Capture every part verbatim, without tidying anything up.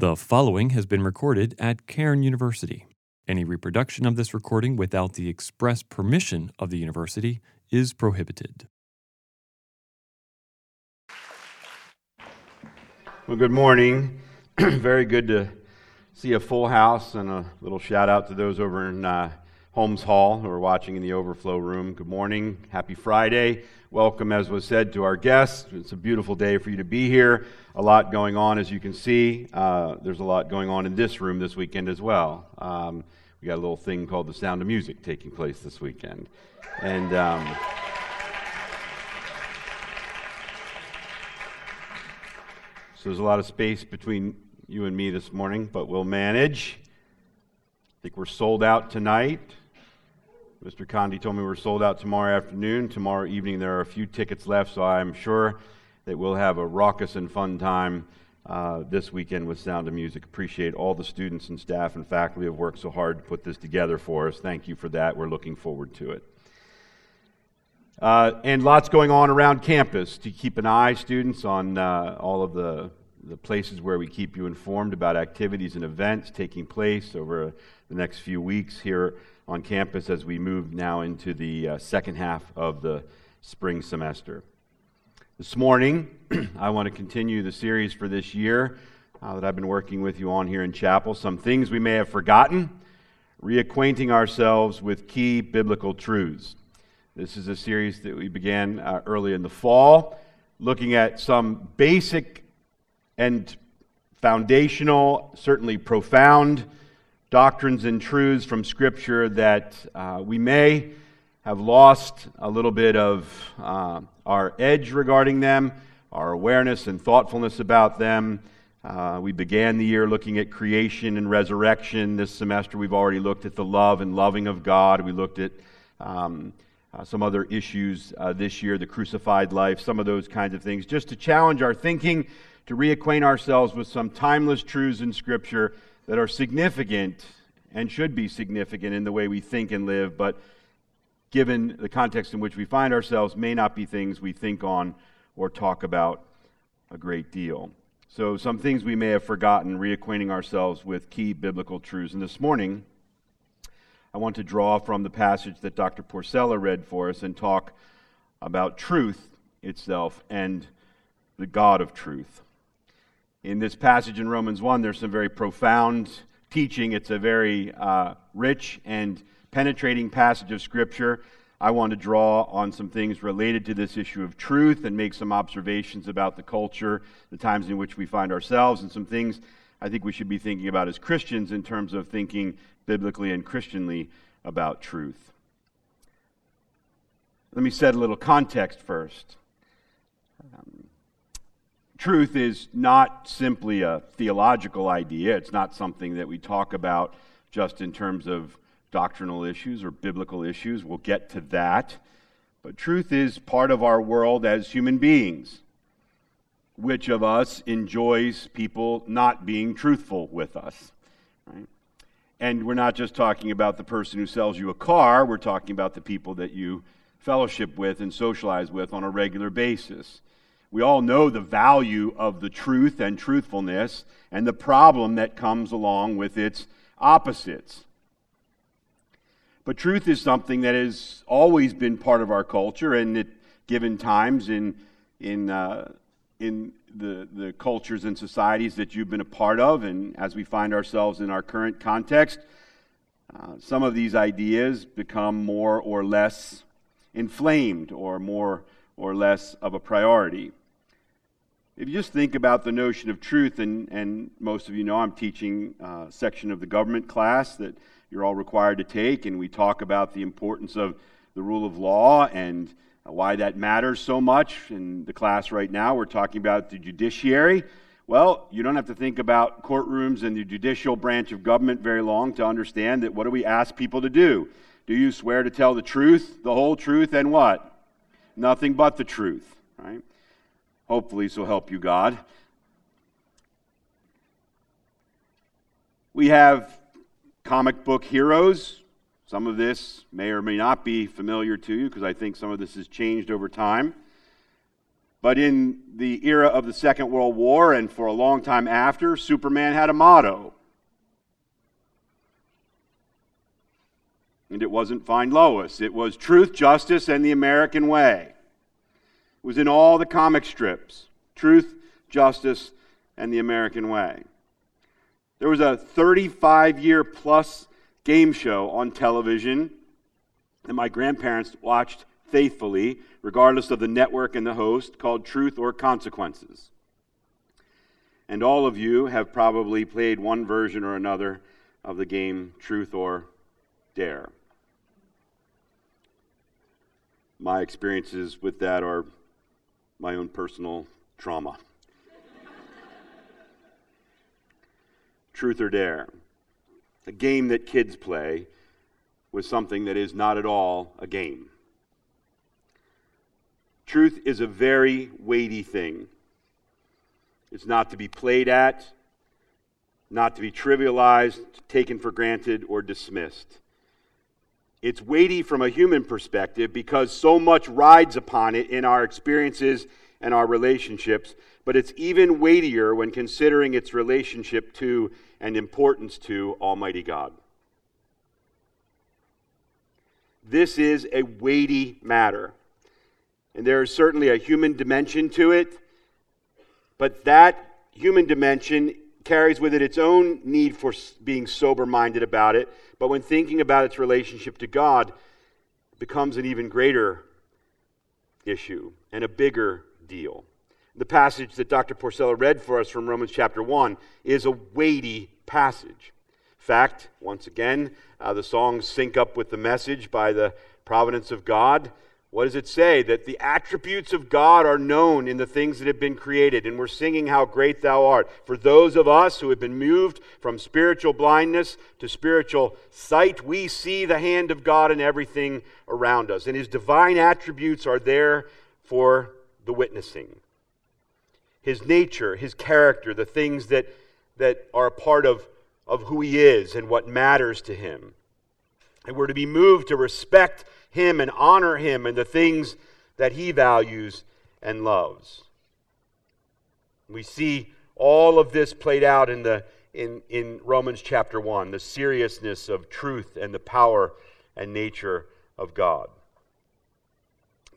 The following has been recorded at Cairn University. Any reproduction of this recording without the express permission of the university is prohibited. Well, good morning. Very good to see a full house, and a little shout out to those over in uh, Holmes Hall who are watching in the overflow room. Good morning. Happy Friday. Welcome, as was said, to our guests. It's a beautiful day for you to be here. A lot going on, as you can see. Uh, there's a lot going on in this room this weekend as well. Um, we got a little thing called the Sound of Music taking place this weekend. And um, so there's a lot of space between you and me this morning, but we'll manage. I think we're sold out tonight. Mister Condi told me we're sold out tomorrow afternoon. Tomorrow evening there are a few tickets left, so I'm sure that we'll have a raucous and fun time uh, this weekend with Sound of Music. Appreciate all the students and staff and faculty who have worked so hard to put this together for us. Thank you for that. We're looking forward to it. Uh, and lots going on around campus to keep an eye, students, on uh, all of the, the places where we keep you informed about activities and events taking place over the next few weeks here on campus as we move now into the uh, second half of the spring semester. This morning, I want to continue the series for this year uh, that I've been working with you on here in chapel, Some Things We May Have Forgotten, Reacquainting Ourselves with Key Biblical Truths. This is a series that we began uh, early in the fall, looking at some basic and foundational, certainly profound, doctrines and truths from Scripture that uh, we may have lost a little bit of uh, our edge regarding them, our awareness and thoughtfulness about them. Uh, we began the year looking at creation and resurrection. This semester we've already looked at the love and loving of God. We looked at um, uh, some other issues uh, this year, the crucified life, some of those kinds of things, just to challenge our thinking, to reacquaint ourselves with some timeless truths in Scripture that are significant and should be significant in the way we think and live, but given the context in which we find ourselves, may not be things we think on or talk about a great deal. So some things we may have forgotten, reacquainting ourselves with key biblical truths. And this morning, I want to draw from the passage that Doctor Porcella read for us and talk about truth itself and the God of truth. In this passage in Romans one, there's some very profound teaching. It's a very uh, rich and penetrating passage of Scripture. I want to draw on some things related to this issue of truth and make some observations about the culture, the times in which we find ourselves, and some things I think we should be thinking about as Christians in terms of thinking biblically and Christianly about truth. Let me set a little context first. Um, Truth is not simply a theological idea. It's not something that we talk about just in terms of doctrinal issues or biblical issues. We'll get to that. But truth is part of our world as human beings. Which of us enjoys people not being truthful with us? Right? And we're not just talking about the person who sells you a car. We're talking about the people that you fellowship with and socialize with on a regular basis. We all know the value of the truth and truthfulness and the problem that comes along with its opposites. But truth is something that has always been part of our culture, and at given times in in uh, in the, the cultures and societies that you've been a part of, and as we find ourselves in our current context, uh, some of these ideas become more or less inflamed or more or less of a priority. If you just think about the notion of truth, and, and most of you know I'm teaching a section of the government class that you're all required to take, and we talk about the importance of the rule of law and why that matters so much. In the class right now, we're talking about the judiciary. Well, you don't have to think about courtrooms and the judicial branch of government very long to understand that what do we ask people to do? Do you swear to tell the truth, the whole truth, and what? Nothing but the truth, right? Hopefully, so help you God. We have comic book heroes. Some of this may or may not be familiar to you because I think some of this has changed over time. But in the era of the Second World War and for a long time after, Superman had a motto. And it wasn't Find Lois. It was Truth, Justice, and the American Way. It was in all the comic strips. Truth, Justice, and the American Way. There was a thirty-five year plus game show on television that my grandparents watched faithfully, regardless of the network and the host, called Truth or Consequences. And all of you have probably played one version or another of the game Truth or Dare. My experiences with that are my own personal trauma. Truth or Dare, a game that kids play with something that is not at all a game. Truth is a very weighty thing. It's not to be played at, not to be trivialized, taken for granted, or dismissed. It's weighty from a human perspective because so much rides upon it in our experiences and our relationships, but it's even weightier when considering its relationship to and importance to Almighty God. This is a weighty matter, and there is certainly a human dimension to it, but that human dimension carries with it its own need for being sober-minded about it, but when thinking about its relationship to God, it becomes an even greater issue and a bigger deal. The passage that Doctor Porcella read for us from Romans chapter one is a weighty passage. In fact, once again, uh, the songs sync up with the message by the providence of God. What does it say? That the attributes of God are known in the things that have been created, and we're singing How Great Thou Art. For those of us who have been moved from spiritual blindness to spiritual sight, we see the hand of God in everything around us, and His divine attributes are there for the witnessing. His nature, His character, the things that, that are a part of, of who He is and what matters to Him. And we're to be moved to respect Him and honor Him and the things that He values and loves. We see all of this played out in the in, in Romans chapter one, the seriousness of truth and the power and nature of God.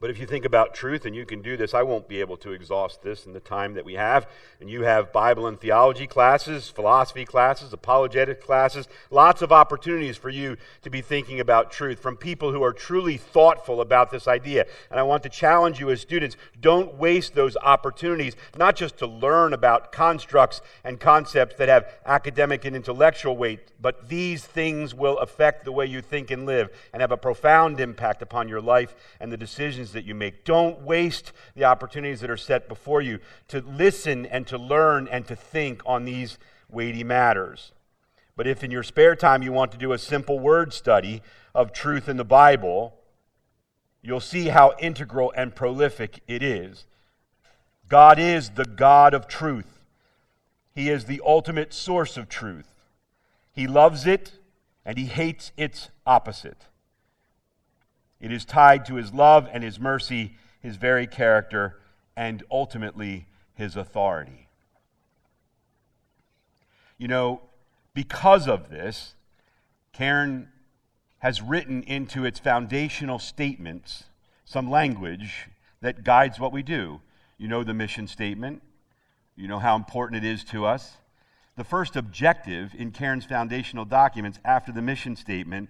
But if you think about truth, and you can do this, I won't be able to exhaust this in the time that we have. And you have Bible and theology classes, philosophy classes, apologetic classes, lots of opportunities for you to be thinking about truth from people who are truly thoughtful about this idea. And I want to challenge you as students, don't waste those opportunities, not just to learn about constructs and concepts that have academic and intellectual weight, but these things will affect the way you think and live and have a profound impact upon your life and the decisions that you make. Don't waste the opportunities that are set before you to listen and to learn and to think on these weighty matters. But if in your spare time you want to do a simple word study of truth in the Bible, you'll see how integral and prolific it is. God is the God of truth. He is the ultimate source of truth. He loves it and He hates its opposite. It is tied to His love and His mercy, His very character, and ultimately His authority. You know, because of this, Cairn has written into its foundational statements some language that guides what we do. You know the mission statement. You know how important it is to us. The first objective in Cairn's foundational documents after the mission statement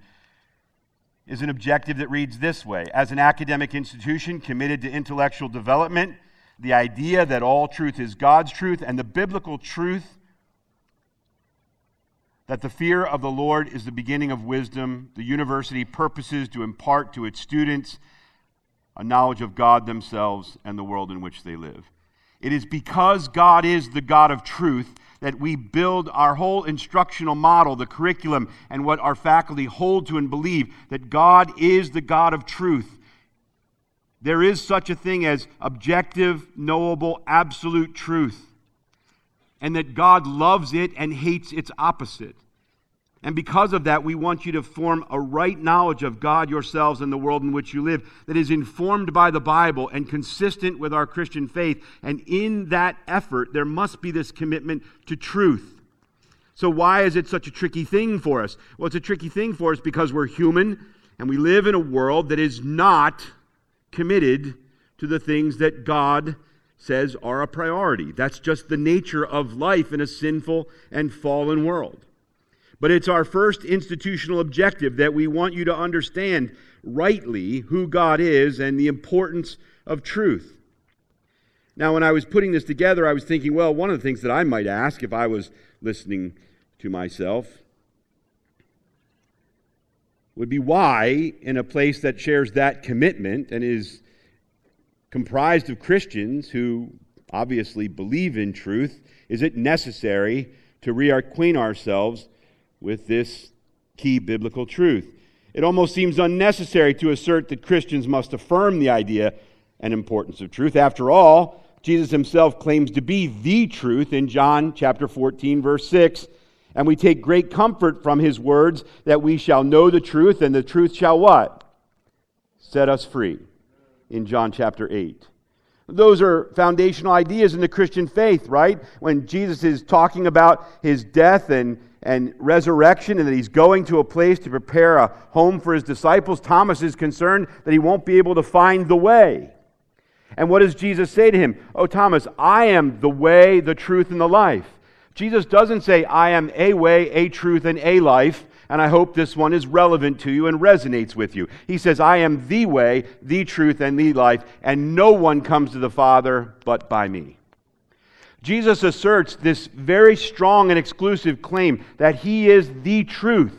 is an objective that reads this way. As an academic institution committed to intellectual development, the idea that all truth is God's truth and the biblical truth that the fear of the Lord is the beginning of wisdom, the university purposes to impart to its students a knowledge of God themselves and the world in which they live. It is because God is the God of truth that we build our whole instructional model, the curriculum, and what our faculty hold to and believe, that God is the God of truth. There is such a thing as objective, knowable, absolute truth, and that God loves it and hates its opposite. And because of that, we want you to form a right knowledge of God, yourselves, and the world in which you live that is informed by the Bible and consistent with our Christian faith. And in that effort, there must be this commitment to truth. So why is it such a tricky thing for us? Well, it's a tricky thing for us because we're human and we live in a world that is not committed to the things that God says are a priority. That's just the nature of life in a sinful and fallen world. But it's our first institutional objective that we want you to understand rightly who God is and the importance of truth. Now, when I was putting this together, I was thinking, well, one of the things that I might ask if I was listening to myself would be why, in a place that shares that commitment and is comprised of Christians who obviously believe in truth, is it necessary to reacquaint ourselves with this key biblical truth? It almost seems unnecessary to assert that Christians must affirm the idea and importance of truth. After all, Jesus himself claims to be the truth in John chapter fourteen, verse six. And we take great comfort from his words that we shall know the truth, and the truth shall what? Set us free, in John chapter eight. Those are foundational ideas in the Christian faith, right? When Jesus is talking about his death and and resurrection, and that he's going to a place to prepare a home for his disciples, Thomas is concerned that he won't be able to find the way. And what does Jesus say to him? Oh, Thomas, I am the way, the truth, and the life. Jesus doesn't say, I am a way, a truth, and a life, and I hope this one is relevant to you and resonates with you. He says, I am the way, the truth, and the life, and no one comes to the Father but by me. Jesus asserts this very strong and exclusive claim that he is the truth.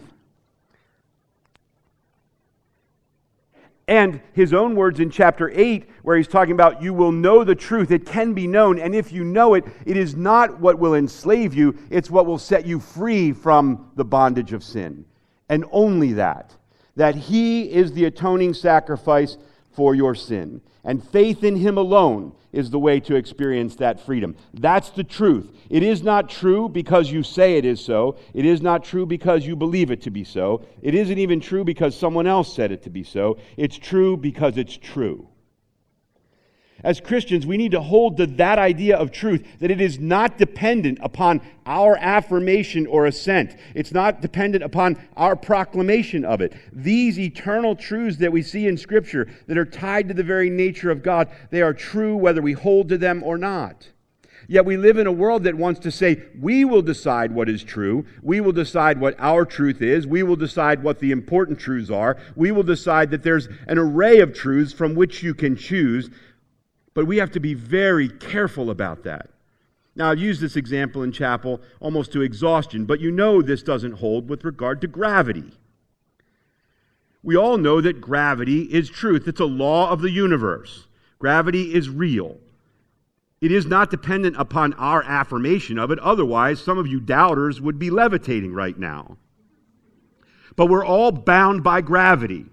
And his own words in chapter eight, where he's talking about you will know the truth, it can be known, and if you know it, it is not what will enslave you, it's what will set you free from the bondage of sin. And only that, that he is the atoning sacrifice for your sin. And faith in him alone is the way to experience that freedom. That's the truth. It is not true because you say it is so. It is not true because you believe it to be so. It isn't even true because someone else said it to be so. It's true because it's true. As Christians, we need to hold to that idea of truth, that it is not dependent upon our affirmation or assent. It's not dependent upon our proclamation of it. These eternal truths that we see in Scripture that are tied to the very nature of God, they are true whether we hold to them or not. Yet we live in a world that wants to say, we will decide what is true, we will decide what our truth is, we will decide what the important truths are, we will decide that there's an array of truths from which you can choose. But we have to be very careful about that. Now, I've used this example in chapel almost to exhaustion, but you know this doesn't hold with regard to gravity. We all know that gravity is truth. It's a law of the universe. Gravity is real. It is not dependent upon our affirmation of it. Otherwise, some of you doubters would be levitating right now. But we're all bound by gravity.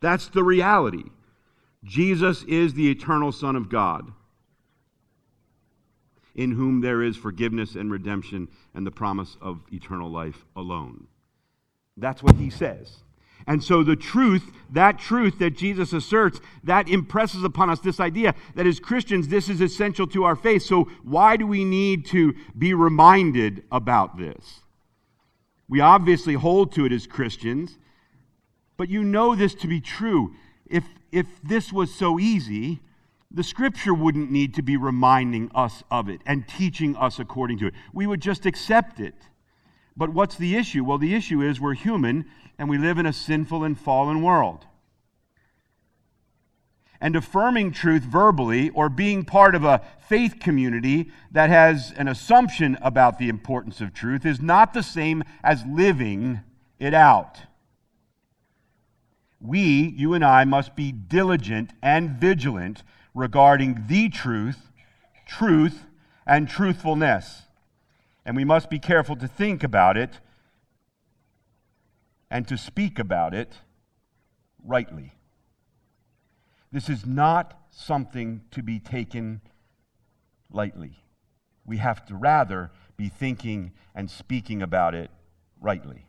That's the reality. Jesus is the eternal Son of God, in whom there is forgiveness and redemption and the promise of eternal life alone. That's what he says. And so the truth, that truth that Jesus asserts, that impresses upon us this idea that as Christians, this is essential to our faith. So why do we need to be reminded about this? We obviously hold to it as Christians, but you know this to be true. If if this was so easy, the Scripture wouldn't need to be reminding us of it and teaching us according to it. We would just accept it. But what's the issue? Well, the issue is we're human and we live in a sinful and fallen world. And affirming truth verbally or being part of a faith community that has an assumption about the importance of truth is not the same as living it out. We, you and I, must be diligent and vigilant regarding the truth, truth, and truthfulness. And we must be careful to think about it and to speak about it rightly. This is not something to be taken lightly. We have to rather be thinking and speaking about it rightly.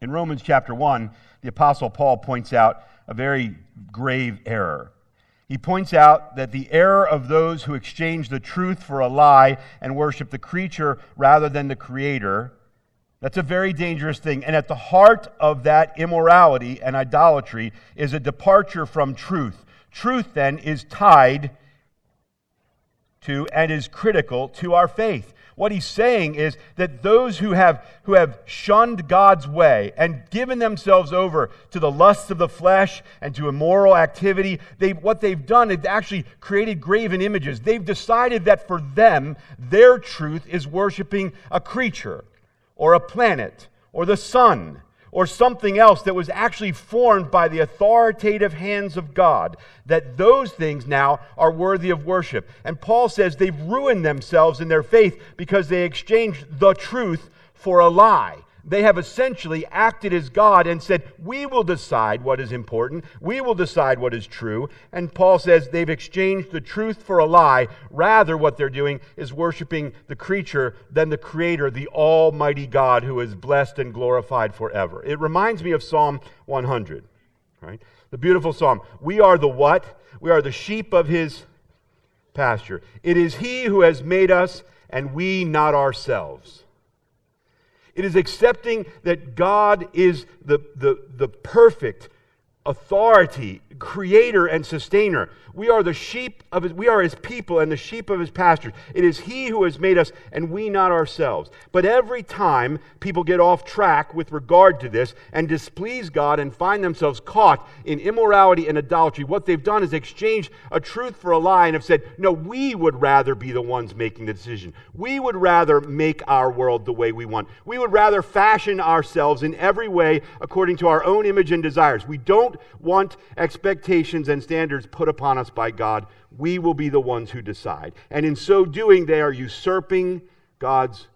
In Romans chapter one, the Apostle Paul points out a very grave error. He points out that the error of those who exchange the truth for a lie and worship the creature rather than the Creator, that's a very dangerous thing. And at the heart of that immorality and idolatry is a departure from truth. Truth, then, is tied to and is critical to our faith. What he's saying is that those who have who have shunned God's way and given themselves over to the lusts of the flesh and to immoral activity, they what they've done is actually created graven images. They've decided that for them, their truth is worshiping a creature or a planet or the sun or something else that was actually formed by the authoritative hands of God, that those things now are worthy of worship. And Paul says they've ruined themselves in their faith because they exchanged the truth for a lie. They have essentially acted as God and said, we will decide what is important, we will decide what is true. And Paul says they've exchanged the truth for a lie. Rather, what they're doing is worshiping the creature than the Creator, the Almighty God, who is blessed and glorified forever. It reminds me of Psalm one hundred, right? The beautiful psalm. We are the what? We are the sheep of His pasture. It is He who has made us, and we not ourselves. It is accepting that God is the, the, the perfect authority, creator, and sustainer. We are the sheep of His, we are His people and the sheep of His pastures. It is He who has made us and we not ourselves. But every time people get off track with regard to this and displease God and find themselves caught in immorality and idolatry, what they've done is exchanged a truth for a lie and have said, no, we would rather be the ones making the decision. We would rather make our world the way we want. We would rather fashion ourselves in every way according to our own image and desires. We don't want expectations and standards put upon us by God. We will be the ones who decide. And in so doing, they are usurping God's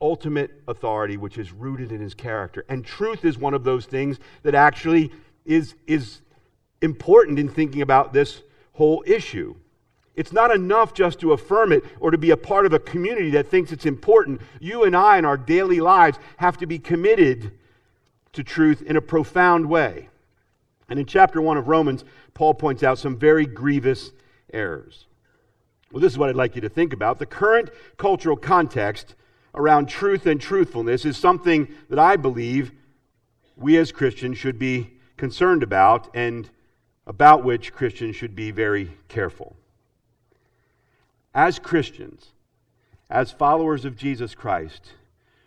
ultimate authority, which is rooted in His character. And truth is one of those things that actually is, is important in thinking about this whole issue. It's not enough just to affirm it or to be a part of a community that thinks it's important. You and I in our daily lives have to be committed to truth in a profound way. And in chapter one of Romans, Paul points out some very grievous errors. Well, this is what I'd like you to think about. The current cultural context around truth and truthfulness is something that I believe we as Christians should be concerned about and about which Christians should be very careful. As Christians, as followers of Jesus Christ,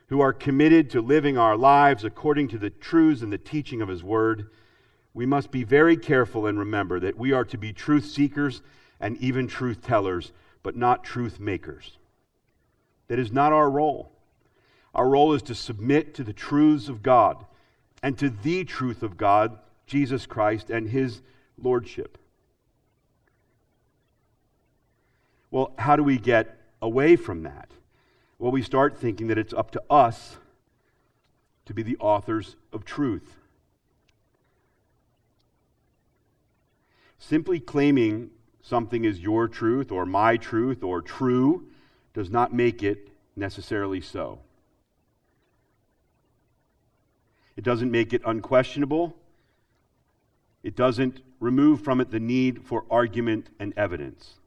who are committed to living our lives according to the truths and the teaching of His Word, we must be very careful and remember that we are to be truth seekers and even truth tellers, but not truth makers. That is not our role. Our role is to submit to the truths of God and to the truth of God, Jesus Christ, and His Lordship. Well, how do we get away from that? Well, we start thinking that it's up to us to be the authors of truth. Simply claiming something is your truth or my truth or true does not make it necessarily so. It doesn't make it unquestionable. It doesn't remove from it the need for argument and evidence.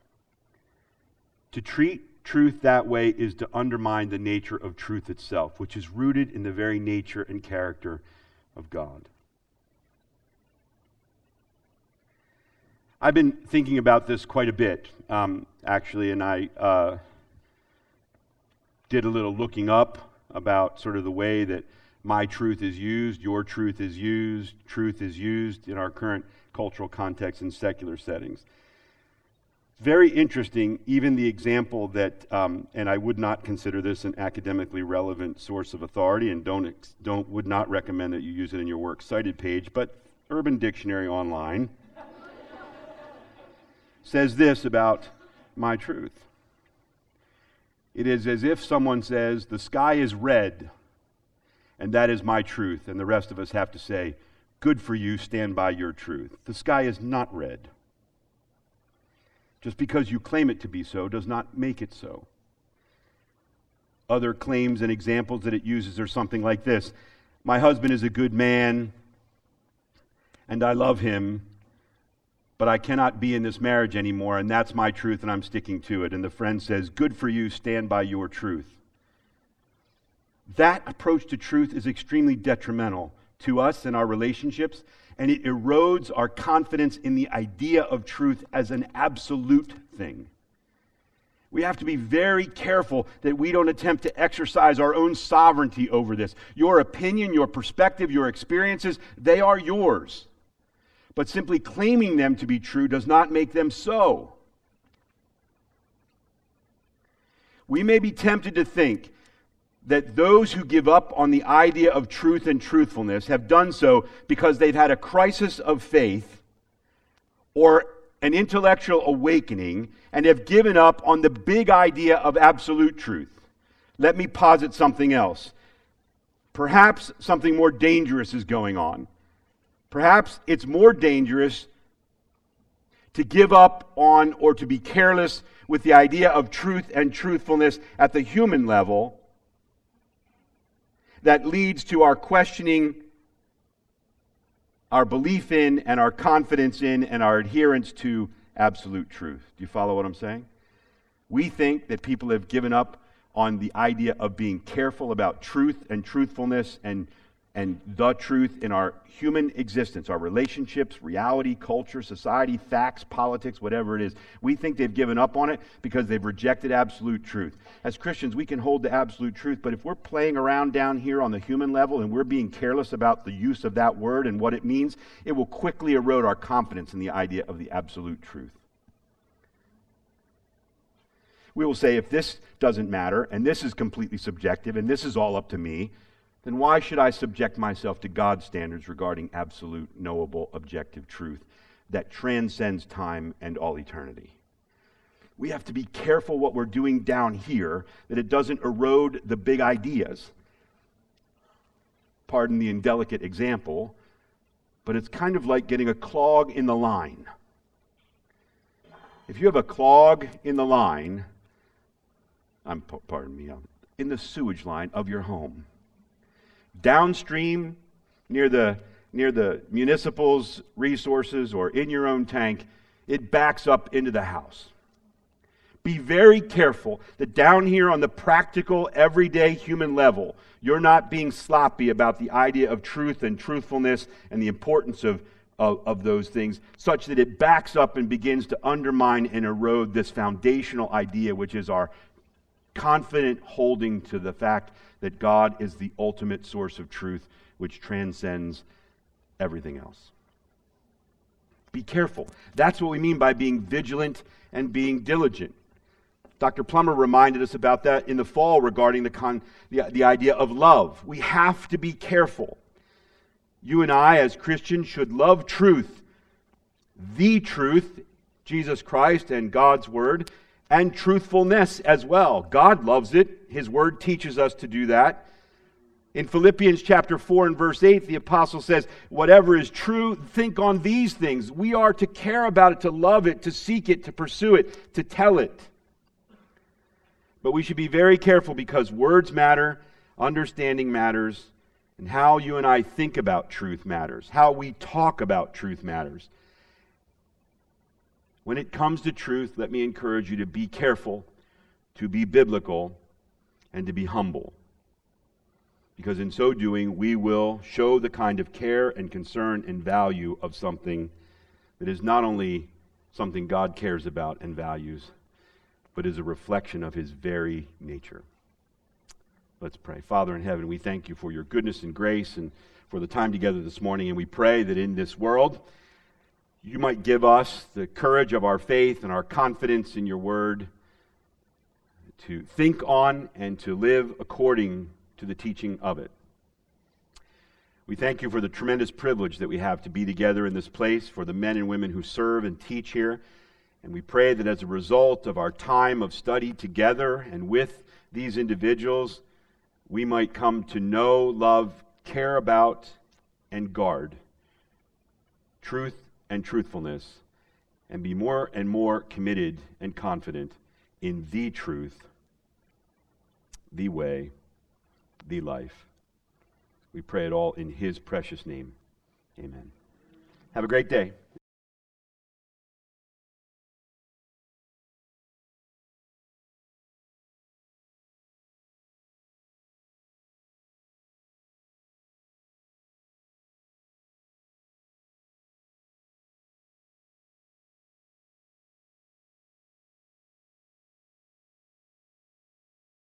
To treat truth that way is to undermine the nature of truth itself, which is rooted in the very nature and character of God. I've been thinking about this quite a bit, um, actually, and I uh, did a little looking up about sort of the way that my truth is used, your truth is used, truth is used in our current cultural context and secular settings. Very interesting, even the example that, um, and I would not consider this an academically relevant source of authority, and don't ex- don't would not recommend that you use it in your works cited page, but Urban Dictionary online says this about my truth. It is as if someone says, the sky is red, and that is my truth, and the rest of us have to say, good for you, stand by your truth. The sky is not red. Just because you claim it to be so does not make it so. Other claims and examples that it uses are something like this. My husband is a good man, and I love him, but I cannot be in this marriage anymore, and that's my truth, and I'm sticking to it. And the friend says, good for you, stand by your truth. That approach to truth is extremely detrimental to us and our relationships, and it erodes our confidence in the idea of truth as an absolute thing. We have to be very careful that we don't attempt to exercise our own sovereignty over this. Your opinion, your perspective, your experiences, they are yours. But simply claiming them to be true does not make them so. We may be tempted to think that those who give up on the idea of truth and truthfulness have done so because they've had a crisis of faith or an intellectual awakening and have given up on the big idea of absolute truth. Let me posit something else. Perhaps something more dangerous is going on. Perhaps it's more dangerous to give up on or to be careless with the idea of truth and truthfulness at the human level. That leads to our questioning, our belief in, and our confidence in, and our adherence to absolute truth. Do you follow what I'm saying? We think that people have given up on the idea of being careful about truth and truthfulness and, and the truth in our human existence, our relationships, reality, culture, society, facts, politics, whatever it is. We think they've given up on it because they've rejected absolute truth. As Christians, we can hold to absolute truth, but if we're playing around down here on the human level and we're being careless about the use of that word and what it means, it will quickly erode our confidence in the idea of the absolute truth. We will say, if this doesn't matter, and this is completely subjective, and this is all up to me, then why should I subject myself to God's standards regarding absolute, knowable, objective truth that transcends time and all eternity? We have to be careful what we're doing down here, that it doesn't erode the big ideas. Pardon the indelicate example, but it's kind of like getting a clog in the line. If you have a clog in the line, I'm pardon me, in the sewage line of your home, downstream, near the near the municipal's resources or in your own tank, it backs up into the house. Be very careful that down here on the practical, everyday human level, you're not being sloppy about the idea of truth and truthfulness and the importance of, of, of those things, such that it backs up and begins to undermine and erode this foundational idea, which is our confident holding to the fact that God is the ultimate source of truth, which transcends everything else. Be careful. That's what we mean by being vigilant and being diligent. Doctor Plummer reminded us about that in the fall regarding the, con- the, the idea of love. We have to be careful. You and I, as Christians, should love truth, the truth, Jesus Christ and God's Word, and truthfulness as well. God loves it. His Word teaches us to do that. In Philippians chapter four and verse eight, the apostle says, whatever is true, think on these things. We are to care about it, to love it, to seek it, to pursue it, to tell it. But we should be very careful because words matter, understanding matters, and how you and I think about truth matters. How we talk about truth matters. When it comes to truth, let me encourage you to be careful, to be biblical, and to be humble. Because in so doing, we will show the kind of care and concern and value of something that is not only something God cares about and values, but is a reflection of His very nature. Let's pray. Father in heaven, we thank You for Your goodness and grace and for the time together this morning, and we pray that in this world, You might give us the courage of our faith and our confidence in Your Word to think on and to live according to the teaching of it. We thank You for the tremendous privilege that we have to be together in this place, for the men and women who serve and teach here. And we pray that as a result of our time of study together and with these individuals, we might come to know, love, care about, and guard truth and truthfulness, and be more and more committed and confident in the truth, the way, the life. We pray it all in his precious name. Amen. Have a great day.